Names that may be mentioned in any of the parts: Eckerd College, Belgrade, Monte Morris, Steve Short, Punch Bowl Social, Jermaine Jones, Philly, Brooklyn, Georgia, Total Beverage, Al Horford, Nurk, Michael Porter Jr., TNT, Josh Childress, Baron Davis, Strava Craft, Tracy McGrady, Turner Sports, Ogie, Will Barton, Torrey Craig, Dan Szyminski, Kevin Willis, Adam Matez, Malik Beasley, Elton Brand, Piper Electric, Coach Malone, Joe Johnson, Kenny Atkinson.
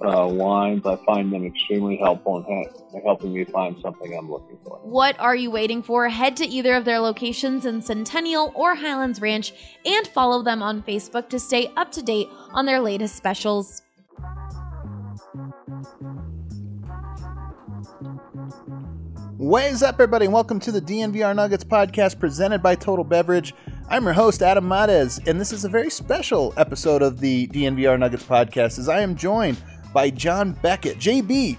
wines, I find them extremely helpful in helping me find something I'm looking for. What are you waiting for? Head to either of their locations in Centennial or Highlands Ranch and follow them on Facebook to stay up to date on their latest specials. What is up, everybody, and welcome to the DNVR Nuggets podcast presented by Total Beverage. I'm your host, Adam Matez, and this is a very special episode of the DNVR Nuggets podcast as I am joined by John Beckett, JB,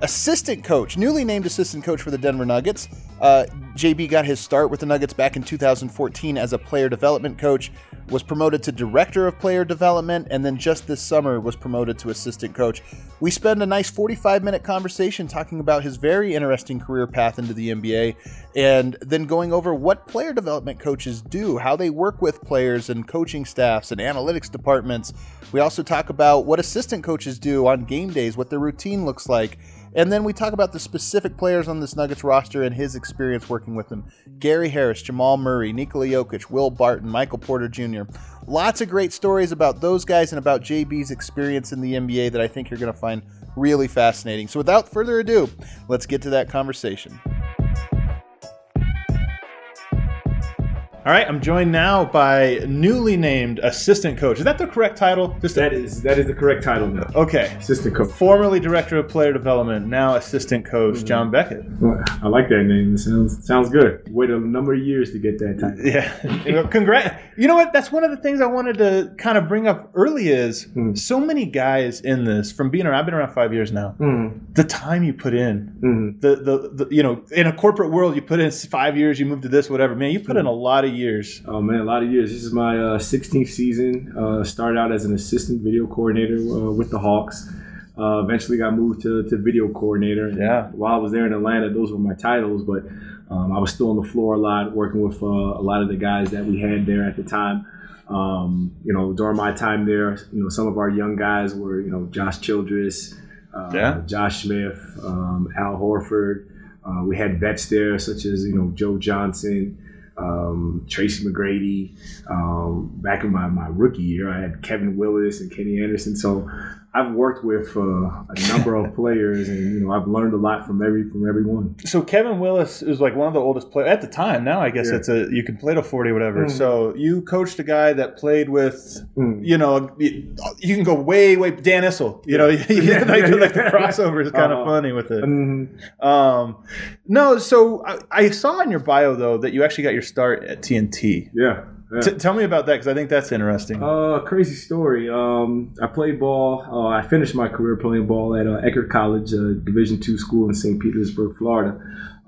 assistant coach, newly named assistant coach for the Denver Nuggets. JB got his start with the Nuggets back in 2014 as a player development coach, was promoted to director of player development, and then just this summer was promoted to assistant coach. We spend a nice 45-minute conversation talking about his very interesting career path into the NBA, and then going over what player development coaches do, how they work with players and coaching staffs and analytics departments. We also talk about what assistant coaches do on game days, what their routine looks like. And then we talk about the specific players on this Nuggets roster and his experience working with them. Gary Harris, Jamal Murray, Nikola Jokic, Will Barton, Michael Porter Jr. Lots of great stories about those guys and about JB's experience in the NBA that I think you're going to find really fascinating. So without further ado, let's get to that conversation. All right, I'm joined now by newly named assistant coach. Is that the correct title? That is the correct title now. Okay. Assistant coach. Formerly director of player development, now assistant coach, John Beckett. Well, I like that name. It sounds good. Waited a number of years to get that title. Yeah. Congrats. You know what? That's one of the things I wanted to kind of bring up early is so many guys in this, from being around, I've been around 5 years now, the time you put in, the you know, in a corporate world, you put in 5 years, you move to this, whatever. Man, you put in a lot of years. Oh man, a lot of years. This is my 16th season. Started out as an assistant video coordinator with the Hawks. Eventually got moved to video coordinator. And while I was there in Atlanta, those were my titles, but I was still on the floor a lot, working with a lot of the guys that we had there at the time. You know, during my time there, you know, some of our young guys were, you know, Josh Childress, Josh Smith, Al Horford. We had vets there such as, you know, Joe Johnson, Tracy McGrady. Back in my rookie year, I had Kevin Willis and Kenny Atkinson. So I've worked with a number of players, and you know, I've learned a lot from everyone. So Kevin Willis is like one of the oldest players at the time. Now I guess it's you can play till 40 or whatever. So you coached a guy that played with you know, you can go way Dan Issel. You know, like the crossover is kind of funny with it. No, so I saw in your bio though that you actually got your start at TNT. Yeah. Tell me about that, because I think that's interesting. Crazy story. I played ball. I finished my career playing ball at Eckerd College, a Division II school in St. Petersburg, Florida.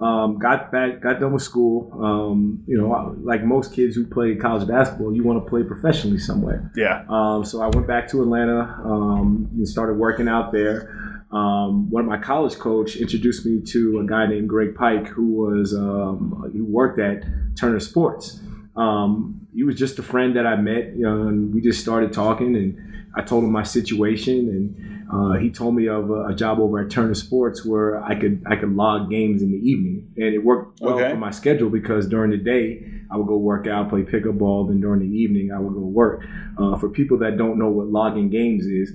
Got done with school. You know, like most kids who play college basketball, you want to play professionally somewhere. Yeah. So I went back to Atlanta and started working out there. One of my college coach introduced me to a guy named Greg Pike, who was he worked at Turner Sports. He was just a friend that I met, you know, and we just started talking, and I told him my situation, and he told me of a job over at Turner Sports where I could log games in the evening, and it worked well for my schedule because during the day I would go work out, play pickup ball, then during the evening I would go work. For people that don't know what logging games is,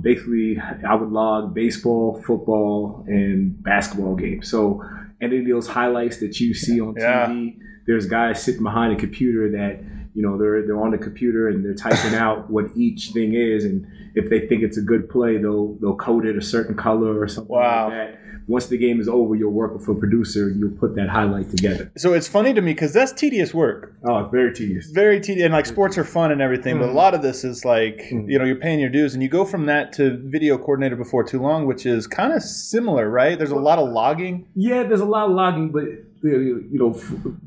basically I would log baseball, football, and basketball games. So any of those highlights that you see on TV. there's guys sitting behind a computer that, you know, they're on the computer and they're typing out what each thing is, and if they think it's a good play, they'll code it a certain color or something like that. Once the game is over, you'll work with a producer and you'll put that highlight together. So it's funny to me because that's tedious work. Oh, very tedious. Very tedious. And like sports are fun and everything, but a lot of this is like, you know, you're paying your dues, and you go from that to video coordinator before too long, which is kind of similar, right? There's a lot of logging. Yeah, there's a lot of logging, but you know,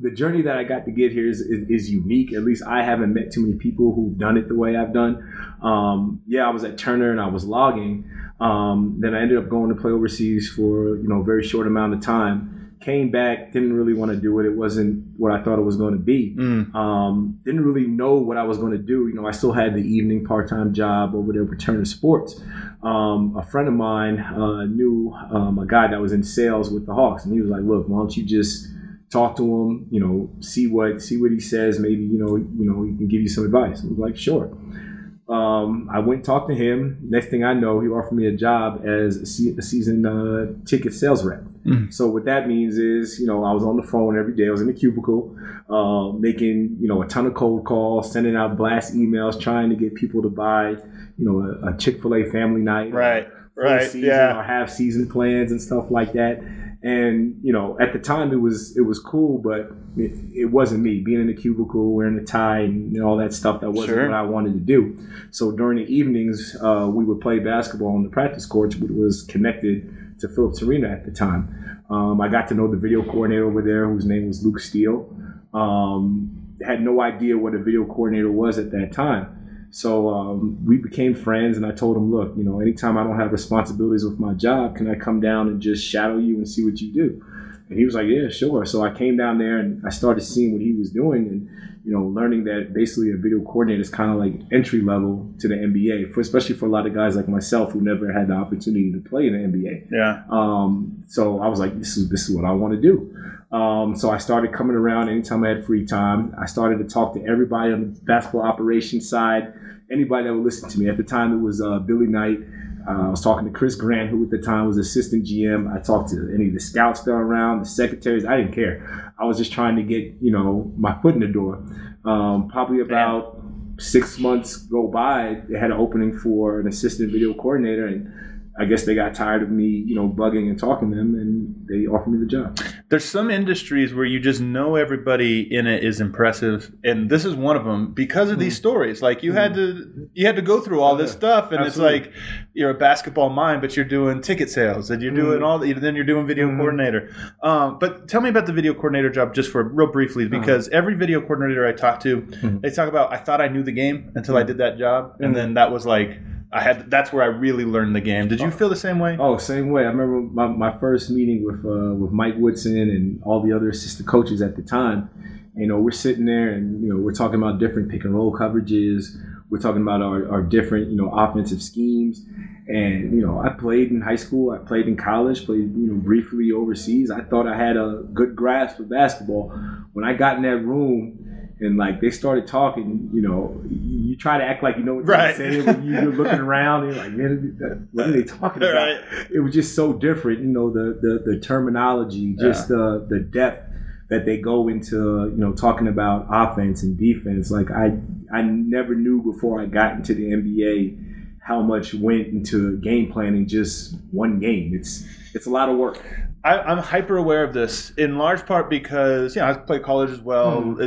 the journey that I got to get here is unique. At least I haven't met too many people who've done it the way I've done. Yeah, I was at Turner and I was logging. Then I ended up going to play overseas for, you know, a very short amount of time. Came back, didn't really want to do it. It wasn't what I thought it was going to be. Didn't really know what I was going to do. You know, I still had the evening part-time job over there with Turner Sports. A friend of mine knew a guy that was in sales with the Hawks, and he was like, "Look, why don't you just talk to him? You know, see what he says. Maybe you know, he can give you some advice." I was like, "Sure." I went and talked to him. Next thing I know, he offered me a job as a season ticket sales rep. So what that means is, you know, I was on the phone every day. I was in the cubicle making, you know, a ton of cold calls, sending out blast emails, trying to get people to buy, you know, a Chick-fil-A family night. Right, season, yeah. Or have season plans and stuff like that. And, you know, at the time it was cool, but it wasn't me. Being in the cubicle, wearing a tie and, you know, all that stuff, that wasn't what I wanted to do. So during the evenings, we would play basketball on the practice courts, which was connected to Phillips Arena at the time. I got to know the video coordinator over there, whose name was Luke Steele. Had no idea what a video coordinator was at that time. So we became friends, and I told him, "Look, you know, anytime I don't have responsibilities with my job, can I come down and just shadow you and see what you do?" And he was like, "Yeah, sure." So I came down there and I started seeing what he was doing, and, you know, learning that basically a video coordinator is kind of like entry level to the NBA, especially for a lot of guys like myself who never had the opportunity to play in the NBA. Yeah. So I was like, this is what I want to do. So I started coming around anytime I had free time. I started to talk to everybody on the basketball operations side. Anybody that would listen to me. At the time, it was Billy Knight. I was talking to Chris Grant, who at the time was assistant GM. I talked to any of the scouts that were around, the secretaries. I didn't care. I was just trying to get, you know, my foot in the door. Probably about 6 months go by, they had an opening for an assistant video coordinator, and I guess they got tired of me, you know, bugging and talking to them, and they offered me the job. There's some industries where you just know everybody in it is impressive, and this is one of them because of these stories. Like you had to go through all this stuff, and it's like you're a basketball mind, but you're doing ticket sales, and you're doing all that, then you're doing video coordinator. But tell me about the video coordinator job just for real briefly, because every video coordinator I talk to, they talk about, "I thought I knew the game until I did that job," and then that was like. That's where I really learned the game. Did you feel the same way? Oh, same way. I remember my first meeting with Mike Woodson and all the other assistant coaches at the time. You know, we're sitting there and, you know, we're talking about different pick and roll coverages. We're talking about our different, you know, offensive schemes. And, you know, I played in high school. I played in college, played, you know, briefly overseas. I thought I had a good grasp of basketball. When I got in that room, and like they started talking, you know, you try to act like you know what they're saying when you're looking around. And you're like, man, what are they talking about? Right. It was just so different, you know, the terminology, just the depth that they go into, you know, talking about offense and defense. Like I never knew before I got into the NBA how much went into game planning just one game. It's a lot of work. I'm hyper aware of this in large part because, you know, I played college as well.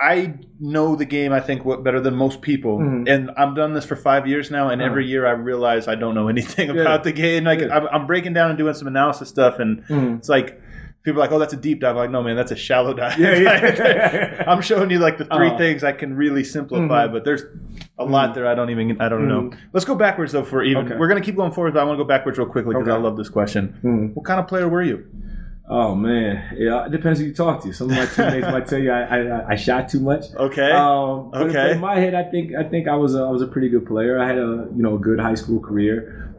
I know the game, I think, better than most people. And I've done this for 5 years now, and every year I realize I don't know anything about the game. Like I'm breaking down and doing some analysis stuff, and it's like people are like, "Oh, that's a deep dive." I'm like, no, man, that's a shallow dive. Yeah. I'm showing you like the three things I can really simplify, but there's a lot there I don't know. Let's go backwards though for even. We're going to keep going forward, but I want to go backwards real quickly because I love this question. What kind of player were you? Oh, man. Yeah, it depends who you talk to. Some of my teammates might tell you I shot too much. Okay. But in my head, I think I was a pretty good player. I had a good high school career.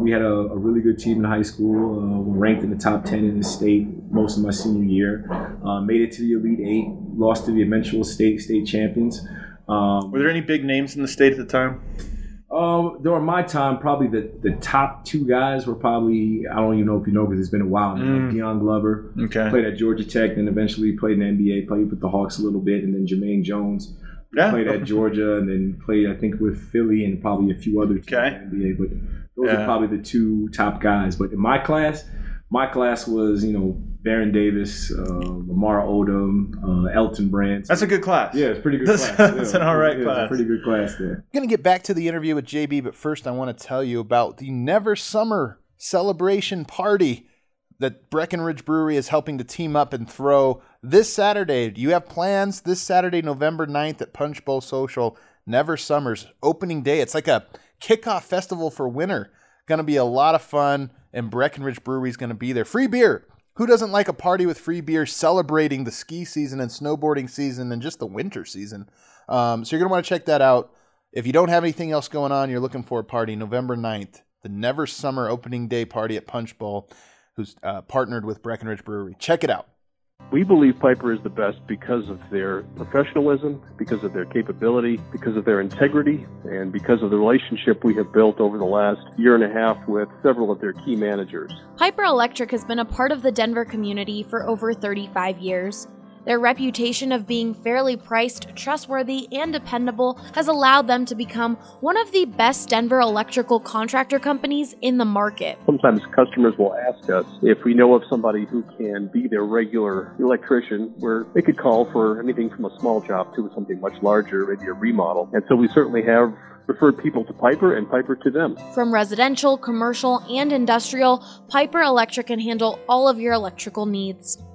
We had a really good team in high school. We ranked in the top 10 in the state most of my senior year. Made it to the Elite Eight. Lost to the eventual state champions. Were there any big names in the state at the time? During my time, probably the top two guys were probably, I don't even know if you know because it's been a while now, Deion Glover, played at Georgia Tech, then eventually played in the NBA, played with the Hawks a little bit, and then Jermaine Jones played at Georgia and then played, I think, with Philly and probably a few other in the NBA. But those are probably the two top guys. But in my class was, you know, Baron Davis, Lamar Odom, Elton Brand. That's a good class. Yeah, it's a pretty good class. That's an all right class. It's a pretty good class there. I'm going to get back to the interview with JB, but first I want to tell you about the Never Summer Celebration Party that Breckenridge Brewery is helping to team up and throw this Saturday. Do you have plans? This Saturday, November 9th at Punch Bowl Social, Never Summer's opening day. It's like a kickoff festival for winter. Going to be a lot of fun, and Breckenridge Brewery is going to be there. Free beer. Who doesn't like a party with free beer celebrating the ski season and snowboarding season and just the winter season? So you're going to want to check that out. If you don't have anything else going on, you're looking for a party, November 9th, the Never Summer opening day party at Punch Bowl, who's partnered with Breckenridge Brewery. Check it out. We believe Piper is the best because of their professionalism, because of their capability, because of their integrity, and because of the relationship we have built over the last year and a half with several of their key managers. Piper Electric has been a part of the Denver community for over 35 years. Their reputation of being fairly priced, trustworthy, and dependable has allowed them to become one of the best Denver electrical contractor companies in the market. Sometimes customers will ask us if we know of somebody who can be their regular electrician, where they could call for anything from a small job to something much larger, maybe a remodel. And so we certainly have referred people to Piper and Piper to them. From residential, commercial, and industrial, Piper Electric can handle all of your electrical needs.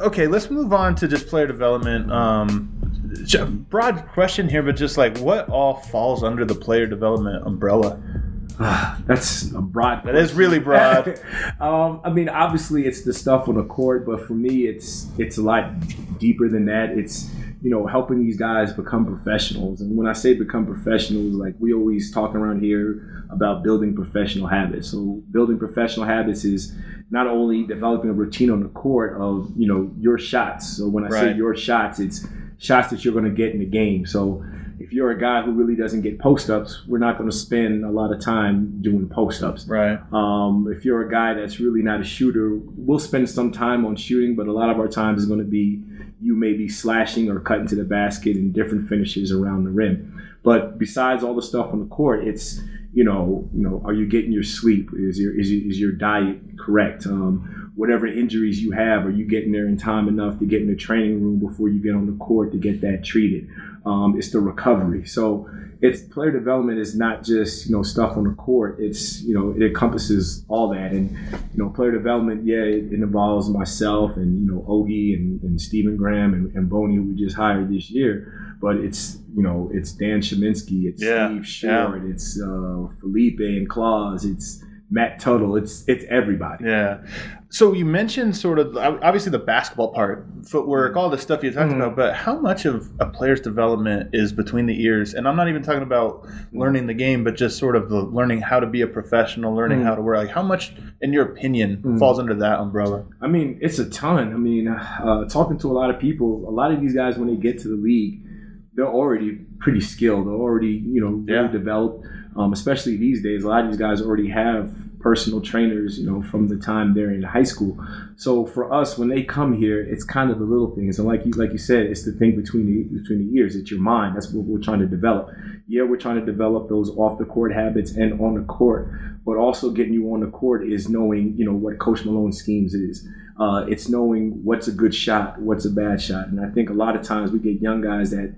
Okay, let's move on to just player development. Broad question here, but just like what all falls under the player development umbrella? That's a broad question. That is really broad. I mean, obviously it's the stuff on the court, but for me it's a lot deeper than that. It's, you know, helping these guys become professionals. And when I say become professionals, like we always talk around here about building professional habits. So building professional habits is not only developing a routine on the court of, you know, your shots. So when I say your shots, it's shots that you're going to get in the game. So if you're a guy who really doesn't get post-ups, we're not going to spend a lot of time doing post-ups. Right. If you're a guy that's really not a shooter, we'll spend some time on shooting, but a lot of our time is going to be you maybe slashing or cutting to the basket and different finishes around the rim. But besides all the stuff on the court, it's, you know, are you getting your sleep? Is your diet correct? Whatever injuries you have, are you getting there in time enough to get in the training room before you get on the court to get that treated? It's the recovery. So it's player development is not just, you know, stuff on the court. It's, you know, it encompasses all that. And, you know, player development, yeah, it involves myself and, you know, Ogie and Stephen Graham and Boney, who we just hired this year. But it's, you know, it's Dan Szyminski, it's Steve Short, it's Felipe and Claus, it's Matt Tuttle, it's everybody. Yeah. So you mentioned sort of obviously the basketball part, footwork, all the stuff you talked about, but how much of a player's development is between the ears? And I'm not even talking about learning the game, but just sort of the learning how to be a professional, learning how to work. Like how much, in your opinion, falls under that umbrella? I mean, it's a ton. I mean, talking to a lot of people, a lot of these guys when they get to the league, they're already pretty skilled. They're already, you know, really developed. Especially these days, a lot of these guys already have personal trainers, you know, from the time they're in high school. So for us, when they come here, it's kind of the little things. And like you said, it's the thing between the ears. It's your mind. That's what we're trying to develop. Yeah, we're trying to develop those off the court habits and on the court, but also getting you on the court is knowing, you know, what Coach Malone schemes is. It's knowing what's a good shot, what's a bad shot. And I think a lot of times we get young guys that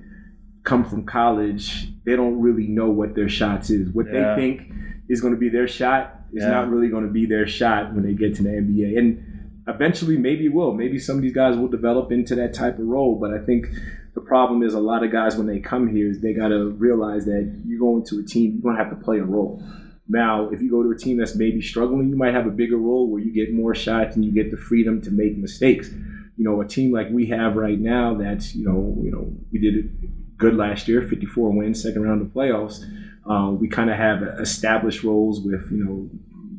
come from college, they don't really know what their shots is. What they think is going to be their shot is not really going to be their shot when they get to the NBA. And eventually maybe it will. Maybe some of these guys will develop into that type of role. But I think The problem is a lot of guys, when they come here, they got to realize that you're going to a team, you're going to have to play a role. Now, if you go to a team that's maybe struggling, you might have a bigger role where you get more shots and you get the freedom to make mistakes. You know, a team like we have right now that's, we did it good last year, 54 wins, second round of playoffs. We kind of have established roles with,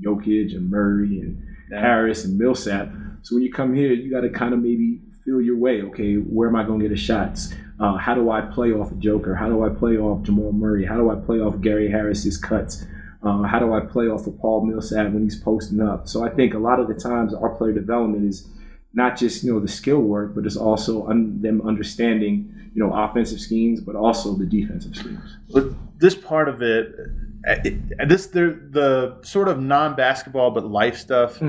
Jokic and Murray and Harris and Millsap. So when you come here, you got to kind of maybe feel your way. Okay, where am I going to get the shots? How do I play off a Joker? How do I play off Jamal Murray? How do I play off Gary Harris's cuts? How do I play off of Paul Millsap when he's posting up? So I think a lot of the times our player development is not just, the skill work, but it's also them understanding, offensive schemes, but also the defensive schemes. But this part of it, the sort of non-basketball but life stuff,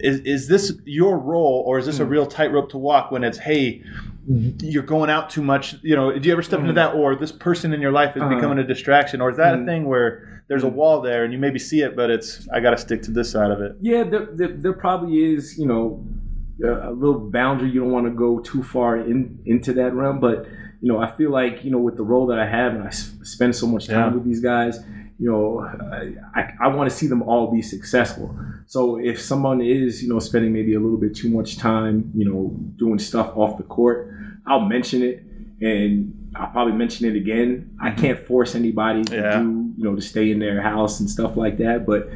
is this your role, or is this a real tightrope to walk when it's, hey, you're going out too much? Do you ever step into that, or this person in your life is becoming a distraction, or is that a thing where there's a wall there and you maybe see it, but it's, I got to stick to this side of it? Yeah, there probably is, a little boundary. You don't want to go too far into that realm, but I feel like with the role that I have, and I spend so much time with these guys, I want to see them all be successful. So if someone is spending maybe a little bit too much time doing stuff off the court, I'll mention it, and I'll probably mention it again. I can't force anybody to do to stay in their house and stuff like that, but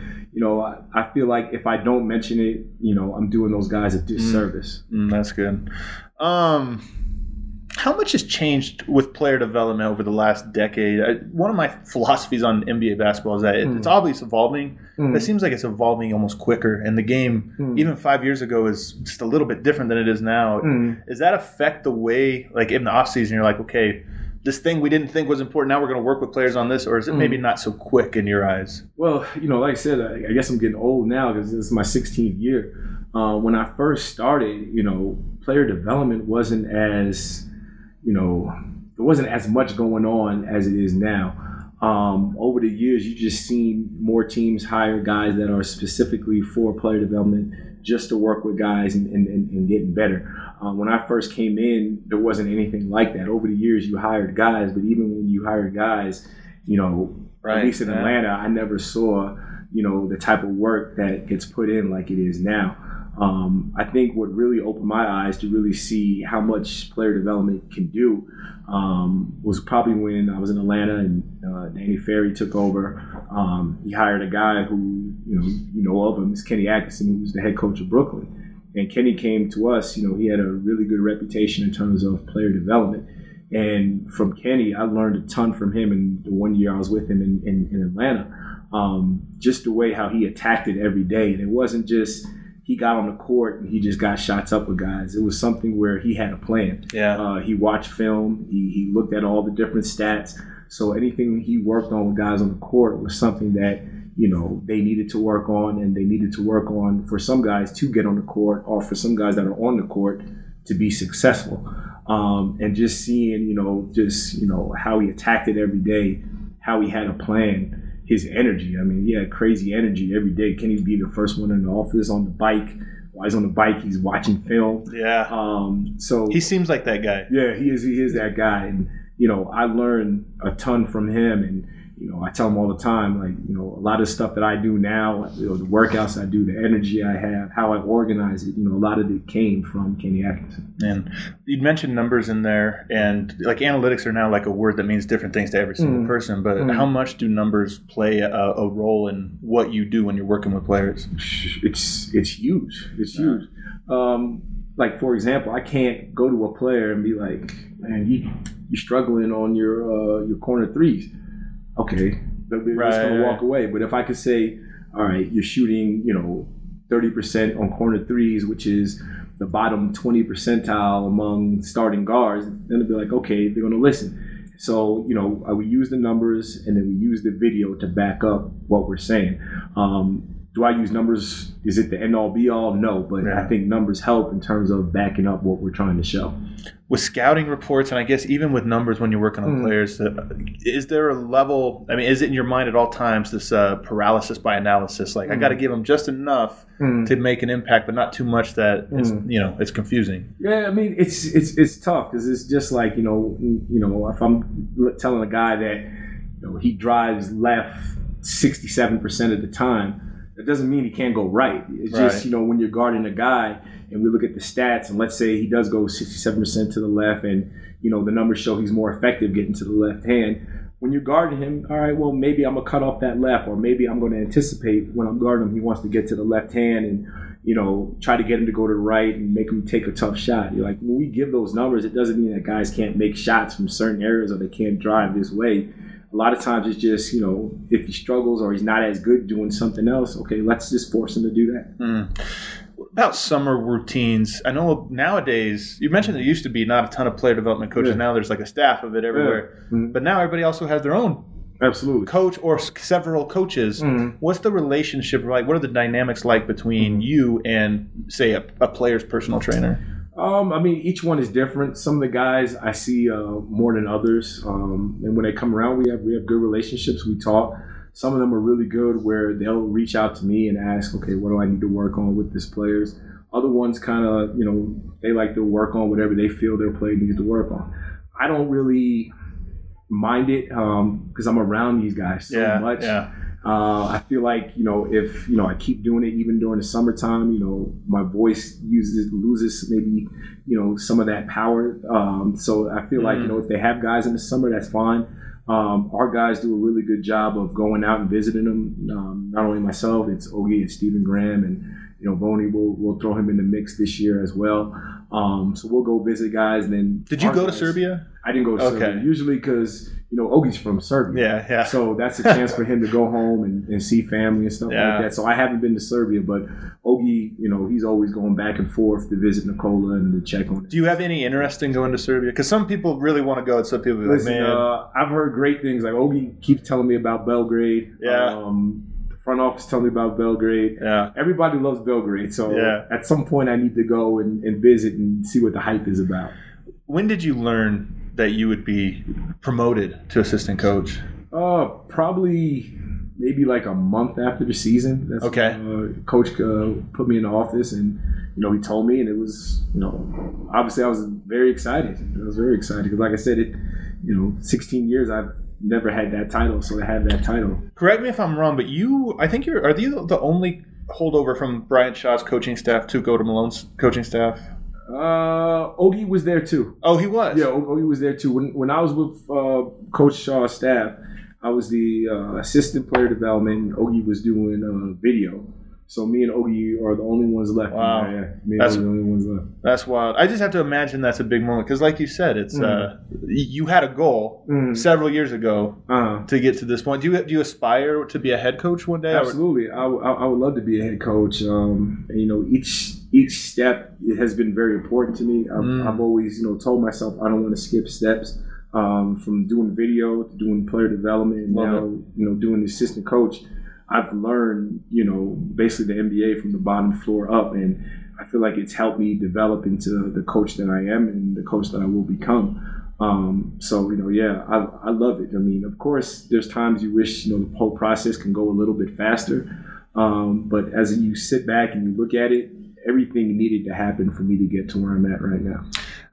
I feel like if I don't mention it, I'm doing those guys a disservice. That's good. How much has changed with player development over the last decade? One of my philosophies on NBA basketball is that it's always evolving. But it seems like it's evolving almost quicker. And the game, even 5 years ago, is just a little bit different than it is now. Does that affect the way, like in the offseason, you're like, okay, this thing we didn't think was important, now we're going to work with players on this? Or is it maybe not so quick in your eyes? Well, like I said, I guess I'm getting old now because this is my 16th year. When I first started, player development wasn't as, there wasn't as much going on as it is now. Over the years, you just seen more teams hire guys that are specifically for player development, just to work with guys and getting better. When I first came in, there wasn't anything like that. Over the years, you hired guys, but even when you hired guys, at least in Atlanta, I never saw, the type of work that gets put in like it is now. I think what really opened my eyes to really see how much player development can do was probably when I was in Atlanta and Danny Ferry took over. He hired a guy who, of him, is Kenny Atkinson, who's the head coach of Brooklyn. And Kenny came to us, he had a really good reputation in terms of player development. And from Kenny, I learned a ton from him in the 1 year I was with him in Atlanta. Just the way how he attacked it every day. And it wasn't just he got on the court and he just got shots up with guys. It was something where he had a plan. He watched film. He looked at all the different stats. So anything he worked on with guys on the court was something that, they needed to work on, and they needed to work on for some guys to get on the court, or for some guys that are on the court to be successful. And just seeing, how he attacked it every day, how he had a plan. His energy, he had crazy energy every day. Can he be the first one in the office on the bike? While he's on the bike, he's watching film. So he seems like that guy. Yeah, he is that guy. And, I learned a ton from him. And, I tell him all the time, like, a lot of stuff that I do now, the workouts I do, the energy I have, how I organize it, a lot of it came from Kenny Atkinson. And you mentioned numbers in there, and like analytics are now like a word that means different things to every single person, but how much do numbers play a role in what you do when you're working with players? It's huge. It's huge. Like, for example, I can't go to a player and be like, man, you're struggling on your corner threes. Okay, they're just going to walk away. But if I could say, all right, you're shooting, 30% on corner threes, which is the bottom 20 percentile among starting guards, then they'd be like, okay, they're going to listen. So, we use the numbers, and then we use the video to back up what we're saying. do I use numbers? Is it the end-all, be-all? No, but I think numbers help in terms of backing up what we're trying to show. With scouting reports, and I guess even with numbers when you're working on players, is there a level – I mean, is it in your mind at all times this paralysis by analysis? Like, I got to give them just enough to make an impact, but not too much that it's, you know, it's confusing. Yeah, I mean, it's tough because it's just like, you know, if I'm telling a guy that, you know, he drives left 67% of the time, it doesn't mean he can't go right. It's just, you know, when you're guarding a guy and we look at the stats and let's say he does go 67% to the left and, you know, the numbers show he's more effective getting to the left hand. When you're guarding him, all right, well, maybe I'm going to cut off that left or maybe I'm going to anticipate when I'm guarding him he wants to get to the left hand and, you know, try to get him to go to the right and make him take a tough shot. You're like, when we give those numbers, it doesn't mean that guys can't make shots from certain areas or they can't drive this way. A lot of times it's just, you know, if he struggles or he's not as good doing something else, okay, let's just force him to do that. What about summer routines? I know nowadays, you mentioned there used to be not a ton of player development coaches. Now there's like a staff of it everywhere. But now everybody also has their own coach or several coaches. What's the relationship like? What are the dynamics like between you and, say, a player's personal trainer? I mean, each one is different. Some of the guys I see more than others, and when they come around, we have good relationships. We talk. Some of them are really good, where they'll reach out to me and ask, okay, what do I need to work on with this players? Other ones kind of, you know, they like to work on whatever they feel their player needs to work on. I don't really mind it because I'm around these guys so much. I feel like, you know, if, you know, I keep doing it even during the summertime, you know, my voice loses maybe, you know, some of that power. So I feel like, you know, if they have guys in the summer, that's fine. Our guys do a really good job of going out and visiting them. Not only myself, it's Ogie and Stephen Graham and, you know, Boney, we'll throw him in the mix this year as well. So we'll go visit guys. And then did you go to Serbia? I didn't go to Serbia. Usually because, you know, Ogie's from Serbia. Yeah. So that's a chance for him to go home and see family and stuff like that. So I haven't been to Serbia, but Ogie, you know, he's always going back and forth to visit Nikola and to check on him. Do you have any interest in going to Serbia? Because some people really want to go and some people are like, man. I've heard great things. Like Ogie keeps telling me about Belgrade. Front office telling me about Belgrade. Everybody loves Belgrade. So at some point I need to go and visit and see what the hype is about. When did you learn that you would be promoted to assistant coach? Probably maybe like a month after the season. That's when, coach put me in the office and, you know, he told me and it was, you know, obviously I was very excited. I was very excited because like I said, it, you know, 16 years I've never had that title, so I had that title. Correct me if I'm wrong, but I think are you the only holdover from Bryant Shaw's coaching staff to go to Malone's coaching staff? Ogie was there too. Oh, he was? Yeah, Ogie was there too. When I was with Coach Shaw's staff, I was the assistant player development. Ogie was doing video. So me and Ogie are the only ones left. Wow. That's the only ones left. That's wild. I just have to imagine that's a big moment because like you said, it's you had a goal several years ago to get to this point. Do you aspire to be a head coach one day? Absolutely. I would love to be a head coach. And, you know, each step has been very important to me. I've always, you know, told myself I don't want to skip steps from doing video to doing player development and you know, doing the assistant coach. I've learned, you know, basically the NBA from the bottom floor up, and I feel like it's helped me develop into the coach that I am and the coach that I will become. So, you know, I love it. I mean, of course, there's times you wish, you know, the whole process can go a little bit faster, but as you sit back and you look at it, everything needed to happen for me to get to where I'm at right now.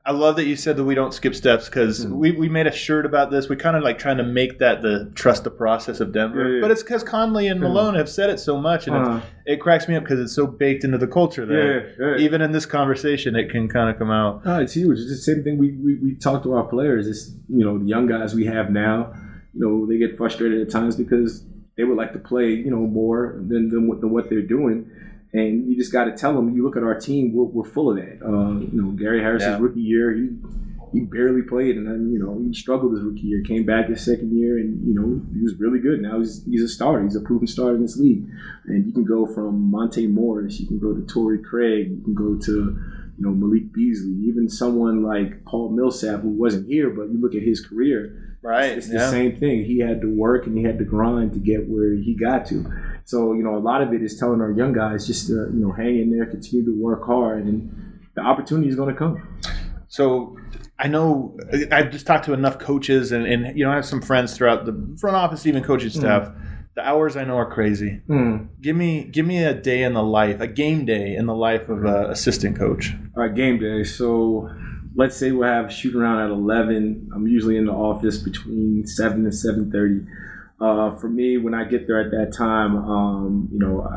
I love that you said that we don't skip steps because we made a shirt about this. We kind of like trying to make that the trust the process of Denver. But it's because Conley and Malone have said it so much, and it cracks me up because it's so baked into the culture there. Even in this conversation, it can kind of come out. It's huge. It's the same thing we talk to our players. It's, you know, the young guys we have now, you know, they get frustrated at times because they would like to play, you know, more than what they're doing. And you just got to tell them, you look at our team, we're full of that. You know, Gary Harris's rookie year, he barely played. And then, you know, he struggled his rookie year, came back his second year, and, you know, he was really good. Now he's a starter. He's a proven starter in this league. And you can go from Monte Morris. You can go to Torrey Craig. You can go to, you know, Malik Beasley, even someone like Paul Millsap, who wasn't here, but you look at his career, right? It's the same thing. He had to work and he had to grind to get where he got to. So, you know, a lot of it is telling our young guys just to, you know, hang in there, continue to work hard, and the opportunity is going to come. So I know I've just talked to enough coaches and you know, I have some friends throughout the front office, even coaching staff. The hours I know are crazy. Give me a day in the life, a game day in the life of an assistant coach. All right, game day. So let's say we'll have a shoot around at 11. I'm usually in the office between 7 and 7:30. For me, when I get there at that time, you know,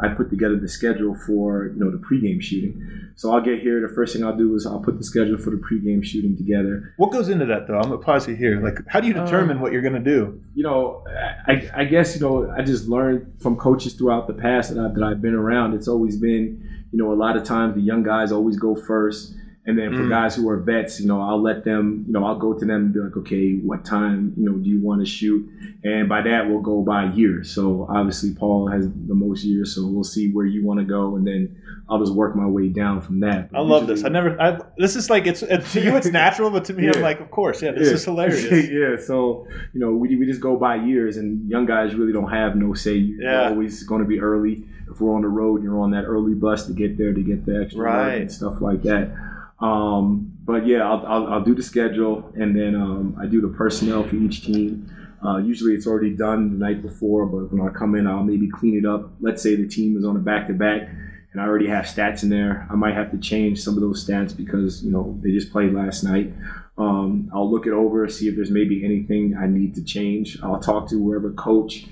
I put together the schedule for, you know, the pregame shooting. So I'll get here. The first thing I'll do is I'll put the schedule for the pregame shooting together. What goes into that, though? I'm going to pause you here. Like, how do you determine what you're going to do? You know, I guess, you know, I just learned from coaches throughout the past that I've been around. It's always been, you know, a lot of times the young guys always go first. And then for guys who are vets, you know, I'll let them, you know, I'll go to them and be like, okay, what time, you know, do you want to shoot? And by that, we'll go by year. So obviously Paul has the most years, so we'll see where you want to go. And then I'll just work my way down from that. But I love this. This is like, it's to you, it's natural, but to me, yeah. I'm like, of course. Yeah, this is hilarious. Yeah. So, you know, we just go by years, and young guys really don't have no say. You're always going to be early. If we're on the road, you're on that early bus to get there, to get the extra work and stuff like that. But yeah, I'll do the schedule, and then I do the personnel for each team. Usually it's already done the night before, but when I come in, I'll maybe clean it up. Let's say the team is on a back-to-back, and I already have stats in there. I might have to change some of those stats because, you know, they just played last night. I'll look it over, see if there's maybe anything I need to change. I'll talk to whoever coach,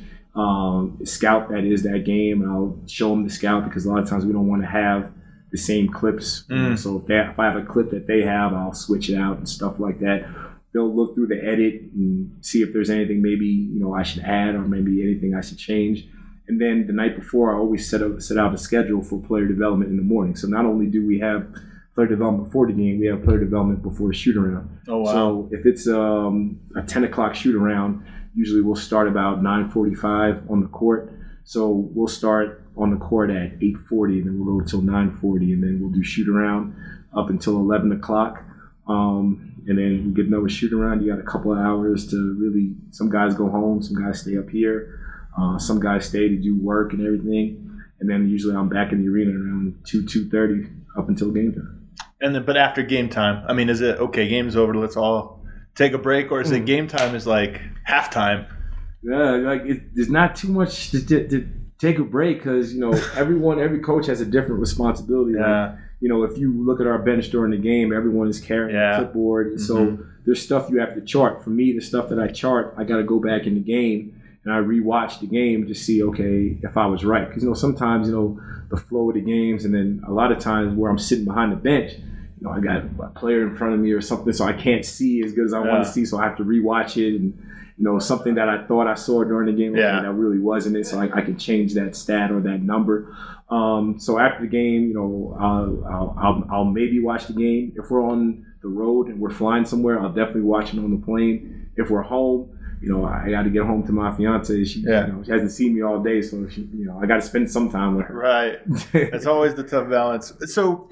scout that is that game, and I'll show them the scout because a lot of times we don't want to have the same clips. So if I have a clip that they have, I'll switch it out and stuff like that. They'll look through the edit and see if there's anything maybe, you know, I should add or maybe anything I should change. And then the night before, I always set out a schedule for player development in the morning. So not only do we have player development before the game, we have player development before the shoot around. Oh, wow. So if it's a 10 o'clock shoot around, usually we'll start about 9:45 on the court. So we'll start on the court at 8:40, and then we'll go until 9:40, and then we'll do shoot around up until 11 o'clock. And then we get another shoot around. You got a couple of hours to really, some guys go home, some guys stay up here, some guys stay to do work and everything. And then usually I'm back in the arena around 2:30 up until game time. And then, but after game time, I mean, is it, okay, game's over, let's all take a break, or is it game time is like halftime? Yeah, like there's not too much to take a break because, you know, every coach has a different responsibility. Yeah. Like, you know, if you look at our bench during the game, everyone is carrying a clipboard. And so there's stuff you have to chart. For me, the stuff that I chart, I got to go back in the game and I rewatch the game to see, okay, if I was right. Because, you know, sometimes, you know, the flow of the games, and then a lot of times where I'm sitting behind the bench, you know, I got a player in front of me or something, so I can't see as good as I want to see, so I have to rewatch it. And, you know, something that I thought I saw during the game that really wasn't it, so I can change that stat or that number. So after the game, you know, I'll maybe watch the game. If we're on the road and we're flying somewhere, I'll definitely watch it on the plane. If we're home, you know, I got to get home to my fiance. She, you know, she hasn't seen me all day, so she, you know, I got to spend some time with her. Right. That's always the tough balance. So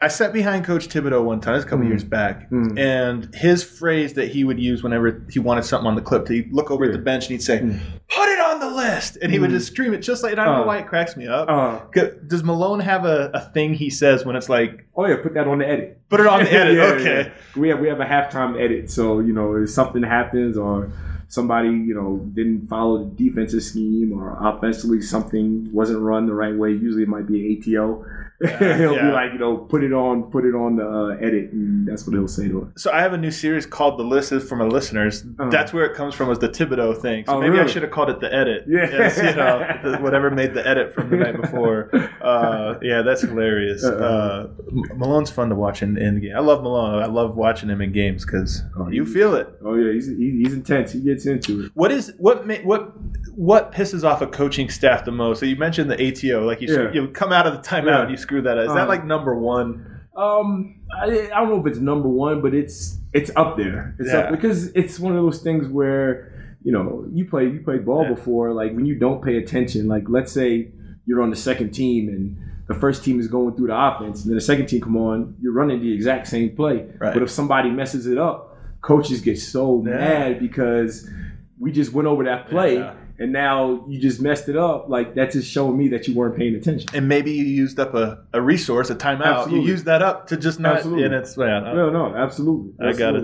I sat behind Coach Thibodeau one time, it was a couple years back, and his phrase that he would use whenever he wanted something on the clip, he'd look over at the bench and he'd say, put it on the list! And he would just scream it just like, and I don't know why it cracks me up. Does Malone have a thing he says when it's like, oh yeah, put that on the edit. Put it on the edit, okay. Yeah. We have a halftime edit, so, you know, if something happens or somebody, you know, didn't follow the defensive scheme or offensively something wasn't run the right way, usually it might be ATO. He'll be like, you know, put it on the edit, and that's what he'll say to us. So I have a new series called The List is for my listeners. That's where it comes from, is the Thibodeau thing. So maybe really? I should have called it The Edit. Yeah. Yes, you know, whatever made the edit from the night before. Yeah, that's hilarious. Malone's fun to watch in the game. I love Malone. I love watching him in games because you feel it. Oh yeah, he's intense. He gets into it. What pisses off a coaching staff the most? So you mentioned the ATO, like you come out of the timeout and you screw that up. Is that like number one? I don't know if it's number one, but it's up there. It's up because it's one of those things where, you know, you played ball before. Like when you don't pay attention, like let's say you're on the second team and the first team is going through the offense, and then the second team come on, you're running the exact same play. Right. But if somebody messes it up, coaches get so mad because we just went over that play. and now you just messed it up. Like, that's just showing me that you weren't paying attention. And maybe you used up a resource, a timeout. Absolutely. You used that up to just not. Absolutely. And it's man. Absolutely. I got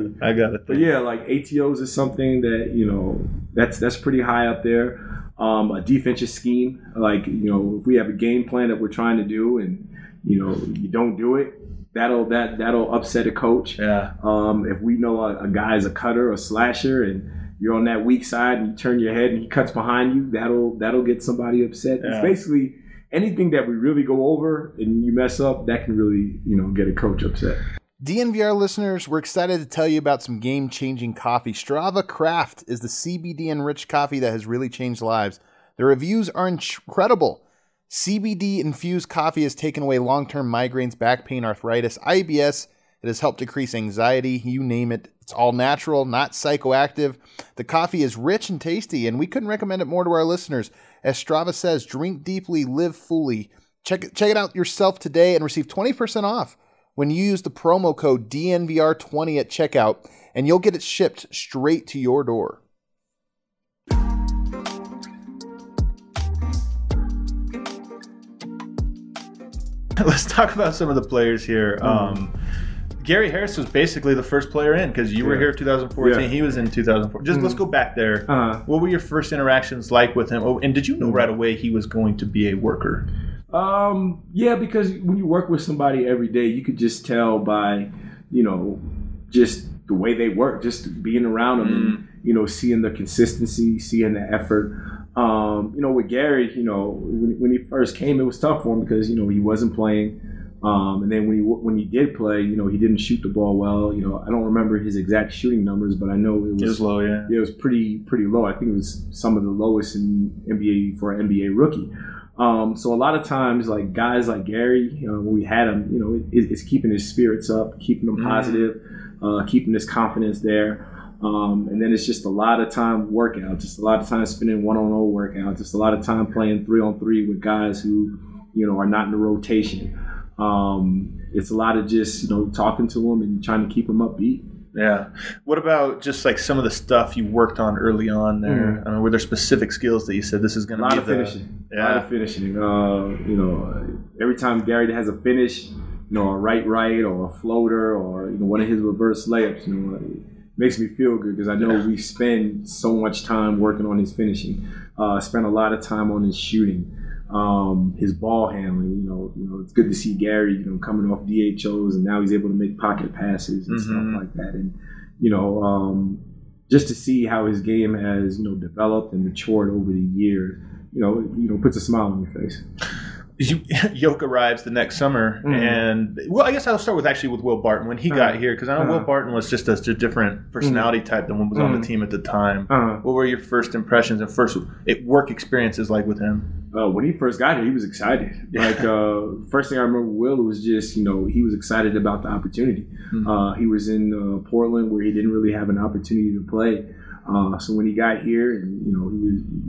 it. But yeah, like ATOs is something that, you know, that's pretty high up there. A defensive scheme, like, you know, if we have a game plan that we're trying to do, and you know you don't do it, that'll upset a coach. Yeah. If we know a guy is a cutter or slasher, and you're on that weak side and you turn your head and he cuts behind you, that'll get somebody upset. Yeah. It's basically anything that we really go over and you mess up, that can really, you know, get a coach upset. DNVR listeners, we're excited to tell you about some game-changing coffee. Strava Craft is the CBD-enriched coffee that has really changed lives. The reviews are incredible. CBD-infused coffee has taken away long-term migraines, back pain, arthritis, IBS. It has helped decrease anxiety, you name it. It's all natural, not psychoactive. The coffee is rich and tasty, and we couldn't recommend it more to our listeners. As Strava says, drink deeply, live fully. Check it out yourself today and receive 20% off when you use the promo code DNVR20 at checkout, and you'll get it shipped straight to your door. Let's talk about some of the players here. Gary Harris was basically the first player in, because you were here in 2014. Yeah. He was in 2004. Just let's go back there. Uh-huh. What were your first interactions like with him? Oh, and did you know right away he was going to be a worker? Yeah, because when you work with somebody every day, you could just tell by, you know, just the way they work, just being around them, and, you know, seeing the consistency, seeing the effort. You know, with Gary, you know, when he first came, it was tough for him because, you know, he wasn't playing. And then when he did play, you know, he didn't shoot the ball well. You know, I don't remember his exact shooting numbers, but I know it was low. Yeah, it was pretty low. I think it was some of the lowest in NBA for an NBA rookie. So a lot of times, like guys like Gary, you know, when we had him, you know, it's keeping his spirits up, keeping him positive, keeping his confidence there. And then it's just a lot of time working out, just a lot of time spending one-on-one workout, just a lot of time playing 3-on-3 with guys who, you know, are not in the rotation. It's a lot of just, you know, talking to them and trying to keep them upbeat. Yeah. What about just like some of the stuff you worked on early on there? I mean, were there specific skills that you said this is going to be? A lot of finishing. You know, every time Gary has a finish, you know, a right or a floater or, you know, one of his reverse layups, you know, it makes me feel good because I know we spend so much time working on his finishing, spend a lot of time on his shooting. His ball handling, you know, it's good to see Gary, you know, coming off DHOs and now he's able to make pocket passes and stuff like that. And, you know, just to see how his game has, you know, developed and matured over the years, you know, puts a smile on your face. Yoke arrives the next summer, and well, I guess I'll start with Will Barton when he got here, because I know Will Barton was just a different personality type than what was on the team at the time. What were your first impressions and first work experiences like with him? When he first got here, he was excited. Like first thing I remember, Will was just, you know, he was excited about the opportunity. He was in Portland where he didn't really have an opportunity to play. So when he got here, and you know,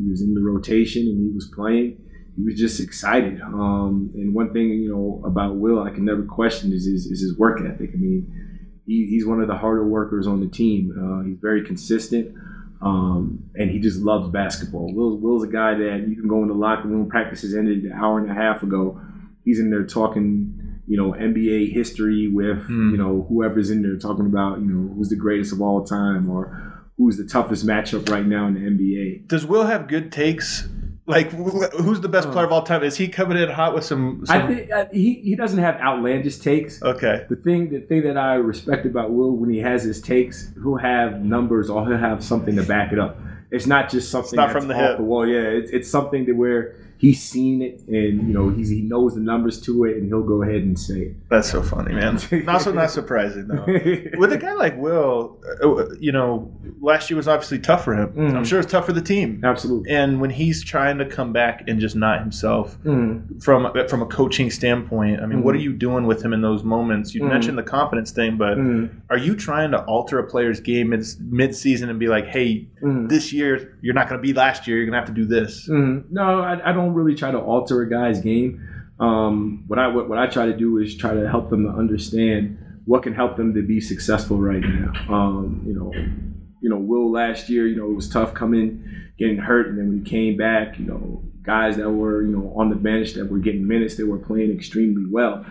he was in the rotation and he was playing. He was just excited. And one thing, you know, about Will I can never question is his work ethic. I mean, he's one of the harder workers on the team. He's very consistent, and he just loves basketball. Will's a guy that you can go in the locker room, practices ended an hour and a half ago. He's in there talking, you know, NBA history with, you know, whoever's in there talking about, you know, who's the greatest of all time or who's the toughest matchup right now in the NBA. Does Will have good takes? Like, who's the best player of all time? Is he coming in hot with some... I think he doesn't have outlandish takes. Okay. The thing that I respect about Will, when he has his takes, he'll have numbers or he'll have something to back it up. It's not just something that's from the off hip. The wall. Yeah, it's something that where he's seen it and, you know, he knows the numbers to it and he'll go ahead and say it. That's so funny, man. Also not surprising, though. With a guy like Will, you know, last year was obviously tough for him. I'm sure it's tough for the team. Absolutely. And when he's trying to come back and just not himself from a coaching standpoint, I mean, what are you doing with him in those moments? You mentioned the confidence thing, but are you trying to alter a player's game mid-season and be like, hey, this year, you're not going to be last year. You're going to have to do this. No, I don't really try to alter a guy's game. What I try to do is try to help them to understand what can help them to be successful right now. You know, you know, Will last year, you know, it was tough coming, getting hurt, and then when he came back, you know, guys that were, you know, on the bench that were getting minutes, they were playing extremely well.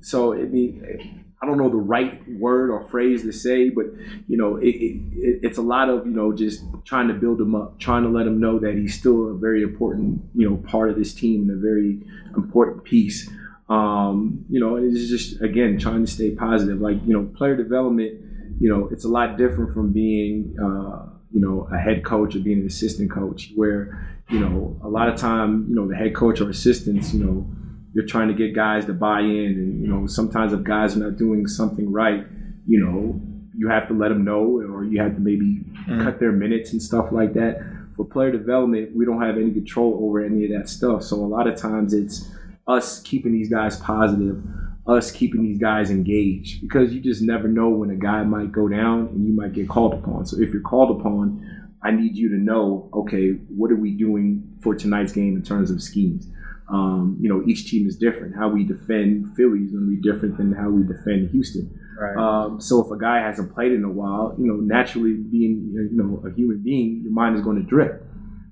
So, I mean, I don't know the right word or phrase to say, but, you know, it's a lot of, you know, just trying to build him up, trying to let him know that he's still a very important, you know, part of this team and a very important piece. You know, it's just, again, trying to stay positive. Like, you know, player development, you know, it's a lot different from being, you know, a head coach or being an assistant coach where, you know, a lot of time, you know, the head coach or assistants, you know, you're trying to get guys to buy in. And, you know, sometimes if guys are not doing something right, you know, you have to let them know, or you have to maybe cut their minutes and stuff like that. For player development, we don't have any control over any of that stuff. So a lot of times it's us keeping these guys positive, us keeping these guys engaged, because you just never know when a guy might go down and you might get called upon. So if you're called upon, I need you to know, okay, what are we doing for tonight's game in terms of schemes? You know, each team is different. How we defend Philly is going to be different than how we defend Houston. Right. So if a guy hasn't played in a while, you know, naturally being, you know, a human being, your mind is going to drift.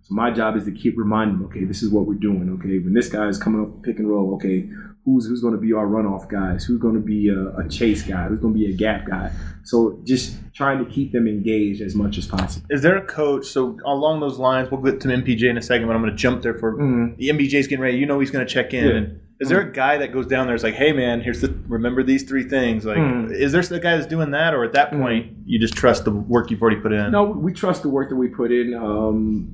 So my job is to keep reminding them, okay, this is what we're doing. Okay, when this guy is coming up pick and roll, okay, who's going to be our runoff guys? Who's going to be a chase guy? Who's going to be a gap guy? So just trying to keep them engaged as much as possible. Is there a coach? So along those lines, we'll get to MPJ in a second, but I'm going to jump there for the MPJ's getting ready. You know he's going to check in. Yeah. Is there a guy that goes down there? Is like, hey man, here's the remember these three things. Like, is there a guy that's doing that, or at that point you just trust the work you've already put in? No, we trust the work that we put in.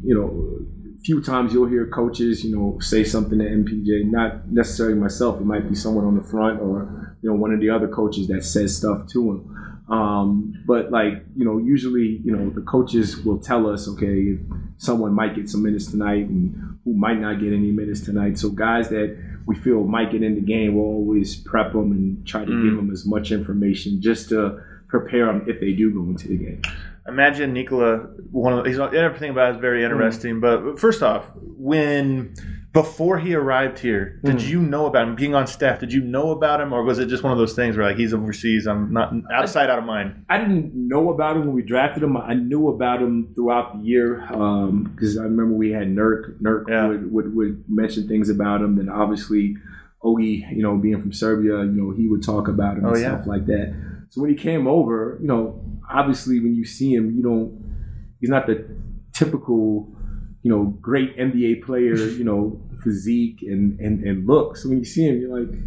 You know, a few times you'll hear coaches, you know, say something to MPJ. Not necessarily myself. It might be someone on the front, or you know, one of the other coaches that says stuff to him. But like, you know, usually, you know, the coaches will tell us, okay, if someone might get some minutes tonight and who might not get any minutes tonight. So guys that we feel might get in the game, we'll always prep them and try to give them as much information just to prepare them if they do go into the game. Imagine Nikola, everything about it is very interesting, but first off, before he arrived here, did you know about him? Being on staff, did you know about him, or was it just one of those things where like he's overseas, I'm not outside, out of mind? I didn't know about him when we drafted him. I knew about him throughout the year because I remember we had Nurk. Nurk would mention things about him, and obviously Ogie, you know, being from Serbia, you know, he would talk about him stuff like that. So when he came over, you know, obviously when you see him, you don't. He's not the typical, you know, great NBA player, you know, physique and look. So when you see him, you're like,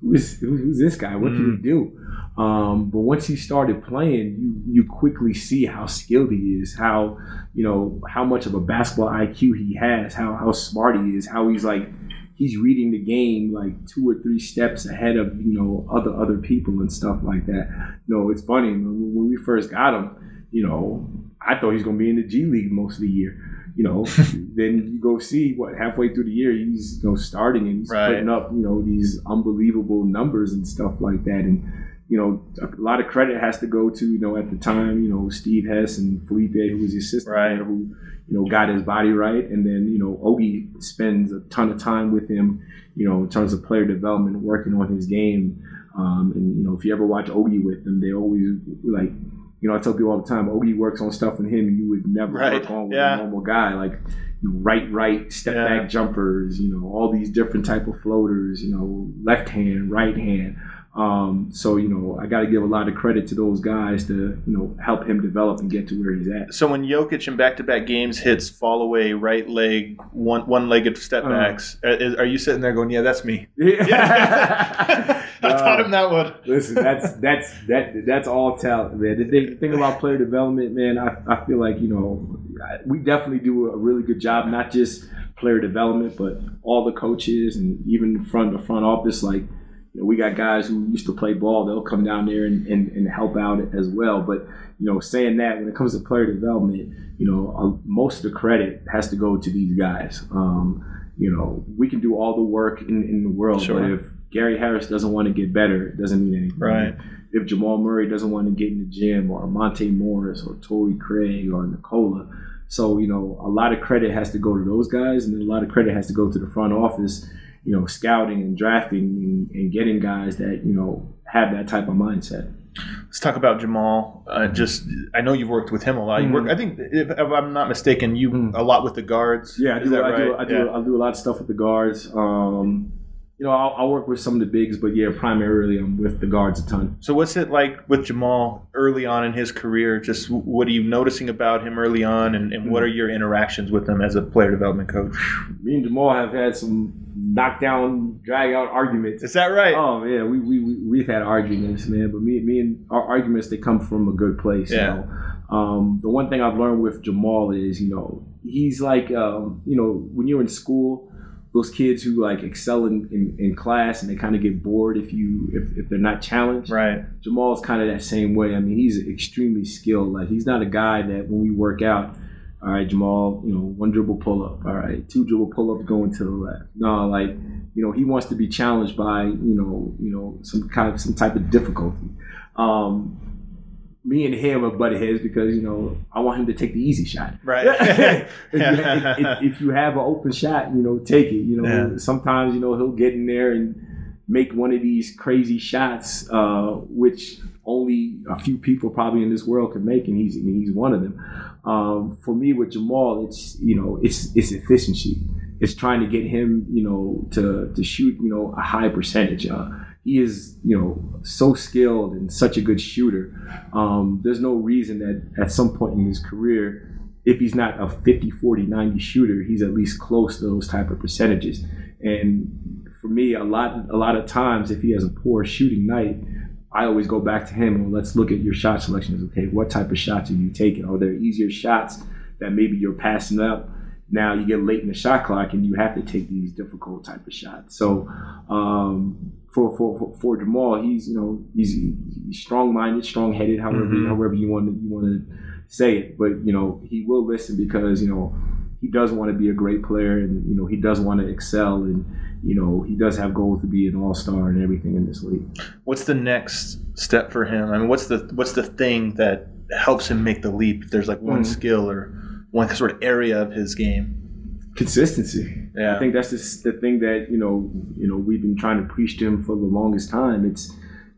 who's this guy? What can he do? But once he started playing, you quickly see how skilled he is, how, you know, how much of a basketball IQ he has, how smart he is, how he's like, he's reading the game like 2 or 3 steps ahead of, you know, other people and stuff like that. You know, it's funny, when we first got him, you know, I thought he was going to be in the G League most of the year. You know, then you go see halfway through the year he's, you know, starting and he's putting up, you know, these unbelievable numbers and stuff like that. And, you know, a lot of credit has to go to, you know, at the time, you know, Steve Hess and Felipe, who was his assistant, who, you know, got his body right. And then, you know, Ogie spends a ton of time with him, you know, in terms of player development, working on his game. And, you know, if you ever watch Ogie with them, they always like, you know, I tell people all the time, Ogie works on stuff with him you would never work on with a normal guy. Like right, step back jumpers, you know, all these different type of floaters, you know, left hand, right hand. So, you know, I got to give a lot of credit to those guys to, you know, help him develop and get to where he's at. So when Jokic in back-to-back games hits fall away, right leg, one-legged step backs, are you sitting there going, yeah, that's me? Yeah. I taught him that one. Listen, that's all talent, man. The thing about player development, man, I feel like, you know, we definitely do a really good job, not just player development, but all the coaches and even the front office, like, you know, we got guys who used to play ball. They'll come down there and help out as well. But, you know, saying that, when it comes to player development, you know, most of the credit has to go to these guys. You know, we can do all the work in the world. Sure. But if Gary Harris doesn't want to get better, it doesn't mean anything. Right. If Jamal Murray doesn't want to get in the gym, or Monte Morris or Torrey Craig or Nikola. So, you know, a lot of credit has to go to those guys, and then a lot of credit has to go to the front office you know, scouting and drafting and getting guys that, you know, have that type of mindset. Let's talk about Jamal. I know you've worked with him a lot. You work, I think, if I'm not mistaken, you a lot with the guards. Yeah, I do a lot of stuff with the guards. You know, I'll work with some of the bigs, but yeah, primarily I'm with the guards a ton. So what's it like with Jamal early on in his career? Just what are you noticing about him early on, and what are your interactions with him as a player development coach? Me and Jamal have had some knockdown, drag-out arguments. Is that right? Oh, yeah, we've had arguments, man. But me and our arguments, they come from a good place. Yeah. You know? The one thing I've learned with Jamal is, you know, he's like, you know, when you're in school, those kids who like excel in class and they kind of get bored if they're not challenged. Right. Jamal's kind of that same way. I mean, he's extremely skilled. Like, he's not a guy that when we work out, all right, Jamal, you know, one dribble pull up. All right, two dribble pull up going to the left. No, like, you know, he wants to be challenged by some type of difficulty. Me and him are butt heads because, you know, I want him to take the easy shot. Right. If you have an open shot, you know, take it. You know, sometimes, you know, he'll get in there and make one of these crazy shots, which only a few people probably in this world can make, and he's one of them. For me with Jamal, it's, you know, it's efficiency. It's trying to get him, you know, to shoot, you know, a high percentage. He is, you know, so skilled and such a good shooter. There's no reason that at some point in his career, if he's not a 50, 40, 90 shooter, he's at least close to those type of percentages. And for me, a lot of times, if he has a poor shooting night, I always go back to him and, well, let's look at your shot selections. Okay, what type of shots are you taking? Are there easier shots that maybe you're passing up? Now you get late in the shot clock and you have to take these difficult type of shots. So for Jamal, he's, you know, he's strong-minded, strong-headed, however you want to say it. But, you know, he will listen because, you know, he does want to be a great player, and, you know, he does want to excel, and, you know, he does have goals to be an all-star and everything in this league. What's the next step for him? I mean, what's the thing that helps him make the leap? If there's like one skill or one sort of area of his game? Consistency. Yeah. I think that's just the thing that, you know, we've been trying to preach to him for the longest time. It's,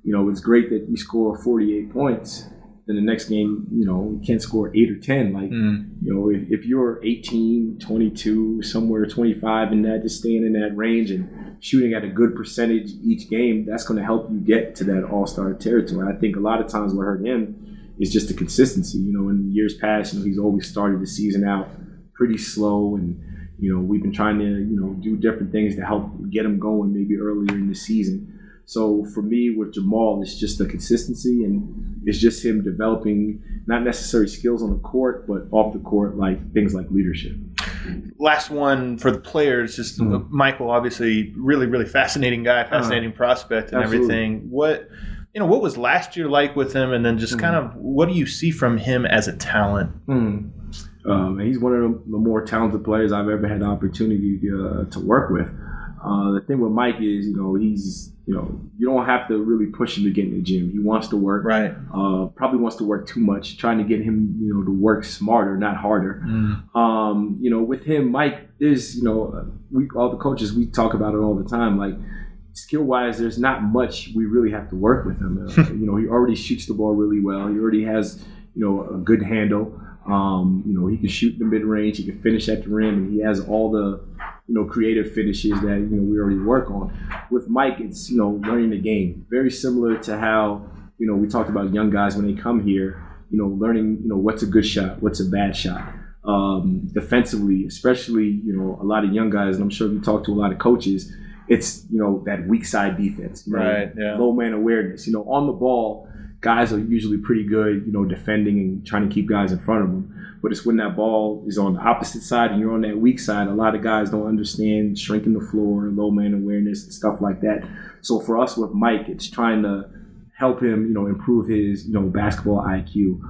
you know, it's great that you score 48 points. Then the next game, you know, you can't score 8 or 10. Like, you know, if you're 18, 22, somewhere 25 and that, just staying in that range and shooting at a good percentage each game, that's going to help you get to that all-star territory. I think a lot of times what hurt him is just the consistency. You know, in years past, you know, he's always started the season out pretty slow, and, you know, we've been trying to, you know, do different things to help get him going maybe earlier in the season. So for me with Jamal, it's just the consistency, and it's just him developing not necessarily skills on the court, but off the court, like things like leadership. Last one for the players, just Michael, obviously really, really fascinating guy, fascinating prospect and everything. What was last year like with him, and then just kind of what do you see from him as a talent? He's one of the more talented players I've ever had the opportunity to work with. The thing with Mike is, you know, he's, you know, you don't have to really push him to get in the gym. He wants to work. Right. Probably wants to work too much, trying to get him, you know, to work smarter, not harder. You know, with him, Mike is, you know, all the coaches, we talk about it all the time, like, skill-wise, there's not much we really have to work with him. You know, he already shoots the ball really well. He already has, you know, a good handle. You know, he can shoot in the mid-range. He can finish at the rim, and he has all the, you know, creative finishes that, you know, we already work on. With Mike, it's, you know, learning the game. Very similar to how, you know, we talked about young guys when they come here, you know, learning, you know, what's a good shot, what's a bad shot. Defensively, especially, you know, a lot of young guys, and I'm sure you talk to a lot of coaches, it's, you know, that weak side defense, you know, right? Yeah. Low man awareness. You know, on the ball, guys are usually pretty good, you know, defending and trying to keep guys in front of them. But it's when that ball is on the opposite side and you're on that weak side, a lot of guys don't understand shrinking the floor, low man awareness, and stuff like that. So for us with Mike, it's trying to help him, you know, improve his, you know, basketball IQ,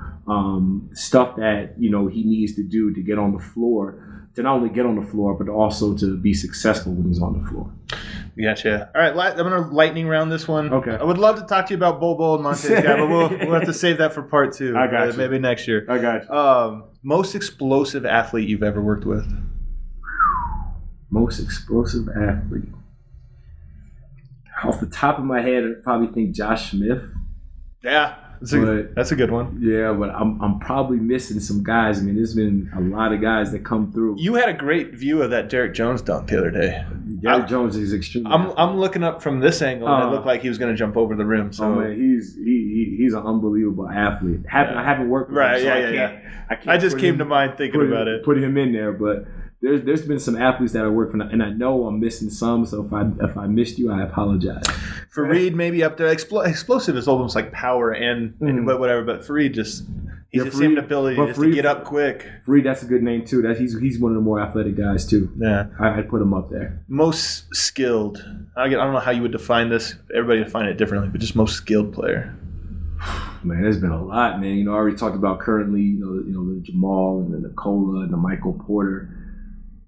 stuff that, you know, he needs to do to get on the floor. To not only get on the floor, but also to be successful when he's on the floor. Gotcha. All right, I'm going to lightning round this one. Okay. I would love to talk to you about Bobo and Monte, but we'll have to save that for part two. I got you. Maybe next year. I got you. Most explosive athlete you've ever worked with? Most explosive athlete. off the top of my head, I'd probably think Josh Smith. Yeah, that's a good one. Yeah, but I'm probably missing some guys. I mean, there's been a lot of guys that come through. You had a great view of that Derrick Jones dunk the other day. Derrick Jones is extremely. I'm looking up from this angle, and it looked like he was going to jump over the rim. So he's an unbelievable athlete. I haven't worked with him, so I just came to mind thinking about it. Put him in there, but there's been some athletes that I work for, and I know I'm missing some. So if I missed you, I apologize. Fareed maybe up there. Explosive is almost like power and whatever, but Fareed just he just seemed ability just to get up quick. Fareed, that's a good name too. That he's one of the more athletic guys too. Yeah, I'd put him up there. Most skilled. I don't know how you would define this. Everybody would define it differently, but just most skilled player. Man, there's been a lot, man. You know, I already talked about currently. You know the Jamal and the Nikola and the Michael Porter.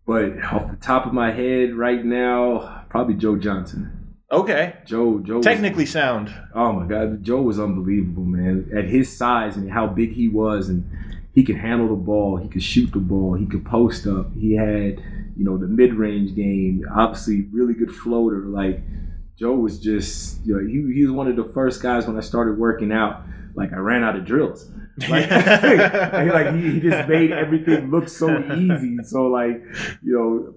But off the top of my head right now, probably Joe Johnson. Okay. Joe. Technically sound. Oh, my God. Joe was unbelievable, man. At his size and how big he was, and he could handle the ball. He could shoot the ball. He could post up. He had, the mid-range game. Obviously, really good floater. Like, Joe was just, he was one of the first guys when I started working out. Like, I ran out of drills. He just made everything look so easy. So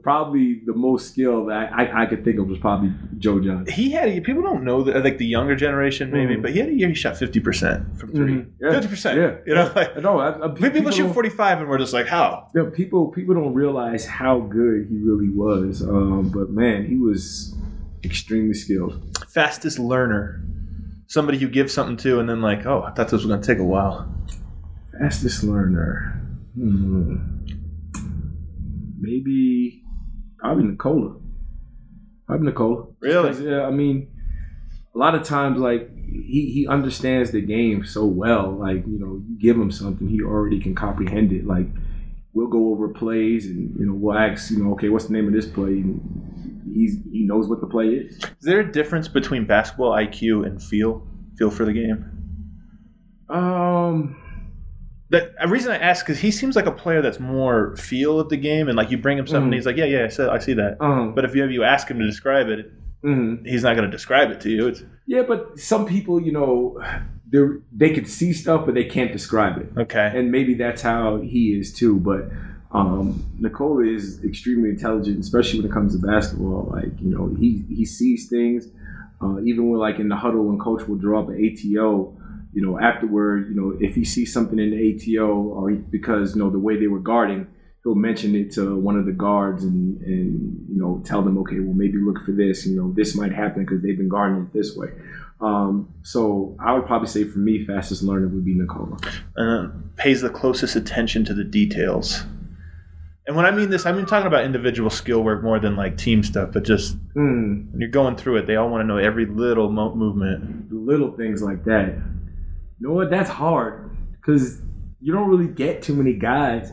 probably the most skill that I could think of was probably Joe Johnson. He had people don't know that, like the younger generation maybe, but he had a year he shot 50% from three. 50%. Yeah, people shoot 45, and we're just like, how? Yeah, people don't realize how good he really was. But man, he was extremely skilled. Fastest learner. Somebody you give something to, and then I thought this was going to take a while. Fastest learner. Maybe probably Nikola. Really? Yeah, I mean, a lot of times, he understands the game so well. You give him something, he already can comprehend it. We'll go over plays, and, we'll ask, okay, what's the name of this play? He knows what the play is. Is there a difference between basketball IQ and feel for the game? The reason I ask is he seems like a player that's more feel of the game, and you bring him something, and he's like, yeah, I see that. But if you ask him to describe it, he's not going to describe it to you. But some people, they could see stuff, but they can't describe it. Okay, and maybe that's how he is too, but. Nikola is extremely intelligent, especially when it comes to basketball. He sees things. Even when in the huddle, when coach will draw up an ATO, afterward, if he sees something in the ATO because the way they were guarding, he'll mention it to one of the guards and tell them, okay, well maybe look for this. This might happen because they've been guarding it this way. So I would probably say for me, fastest learner would be Nikola. Pays the closest attention to the details. And when I mean this, I mean talking about individual skill work more than team stuff, but just when you're going through it, they all want to know every little movement. Little things like that. You know what? That's hard because you don't really get too many guys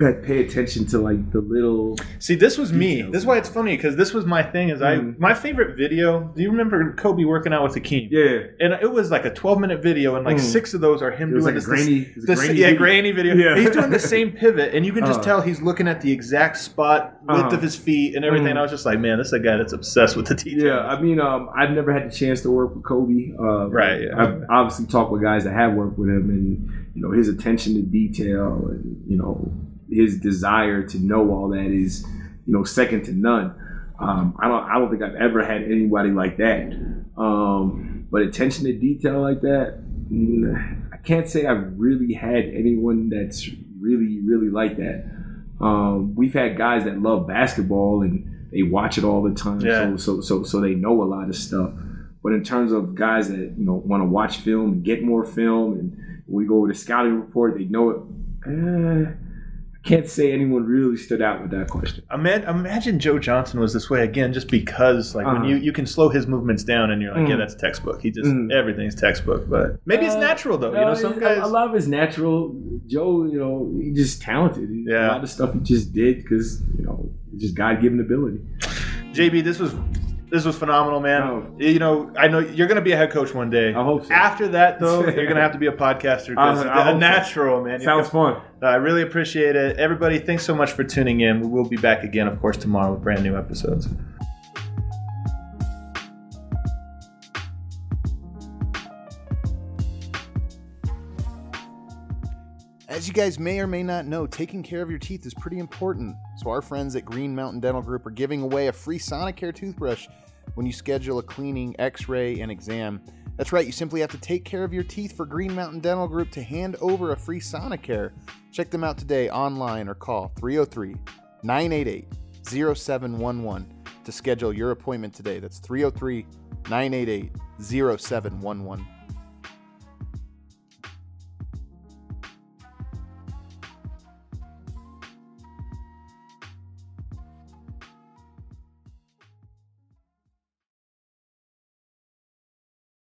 that pay attention to the little. See, this was me. This is why it's funny because this was my thing is my favorite video. Do you remember Kobe working out with Hakeem? Yeah. And it was a 12-minute video and six of those are him doing this. Grainy video. Yeah. He's doing the same pivot and you can just tell he's looking at the exact spot, width of his feet and everything. I was just like, man, this is a guy that's obsessed with the details. Yeah, I mean, I've never had the chance to work with Kobe. Right. Yeah. I've obviously talked with guys that have worked with him and, his attention to detail and, his desire to know all that is, second to none. I don't think I've ever had anybody like that. But attention to detail like that, I can't say I've really had anyone that's really, really like that. We've had guys that love basketball and they watch it all the time, so they know a lot of stuff. But in terms of guys that want to watch film and get more film, and we go over the scouting report, they know it. Can't say anyone really stood out with that question. Imagine Joe Johnson was this way again, just because when you can slow his movements down, and you're like, yeah, that's textbook. He just everything's textbook, but maybe it's natural though. Some guys. A lot of it's natural. Joe, he's just talented. A lot of stuff he just did because just God-given ability. JB, this was phenomenal, man. Oh. I know you're going to be a head coach one day. I hope so. After that, though, you're going to have to be a podcaster. It's natural, man. Sounds fun. I really appreciate it. Everybody, thanks so much for tuning in. We will be back again, of course, tomorrow with brand new episodes. As you guys may or may not know, taking care of your teeth is pretty important. So our friends at Green Mountain Dental Group are giving away a free Sonicare toothbrush when you schedule a cleaning, x-ray, and exam. That's right, you simply have to take care of your teeth for Green Mountain Dental Group to hand over a free Sonicare. Check them out today online or call 303-988-0711 to schedule your appointment today. That's 303-988-0711.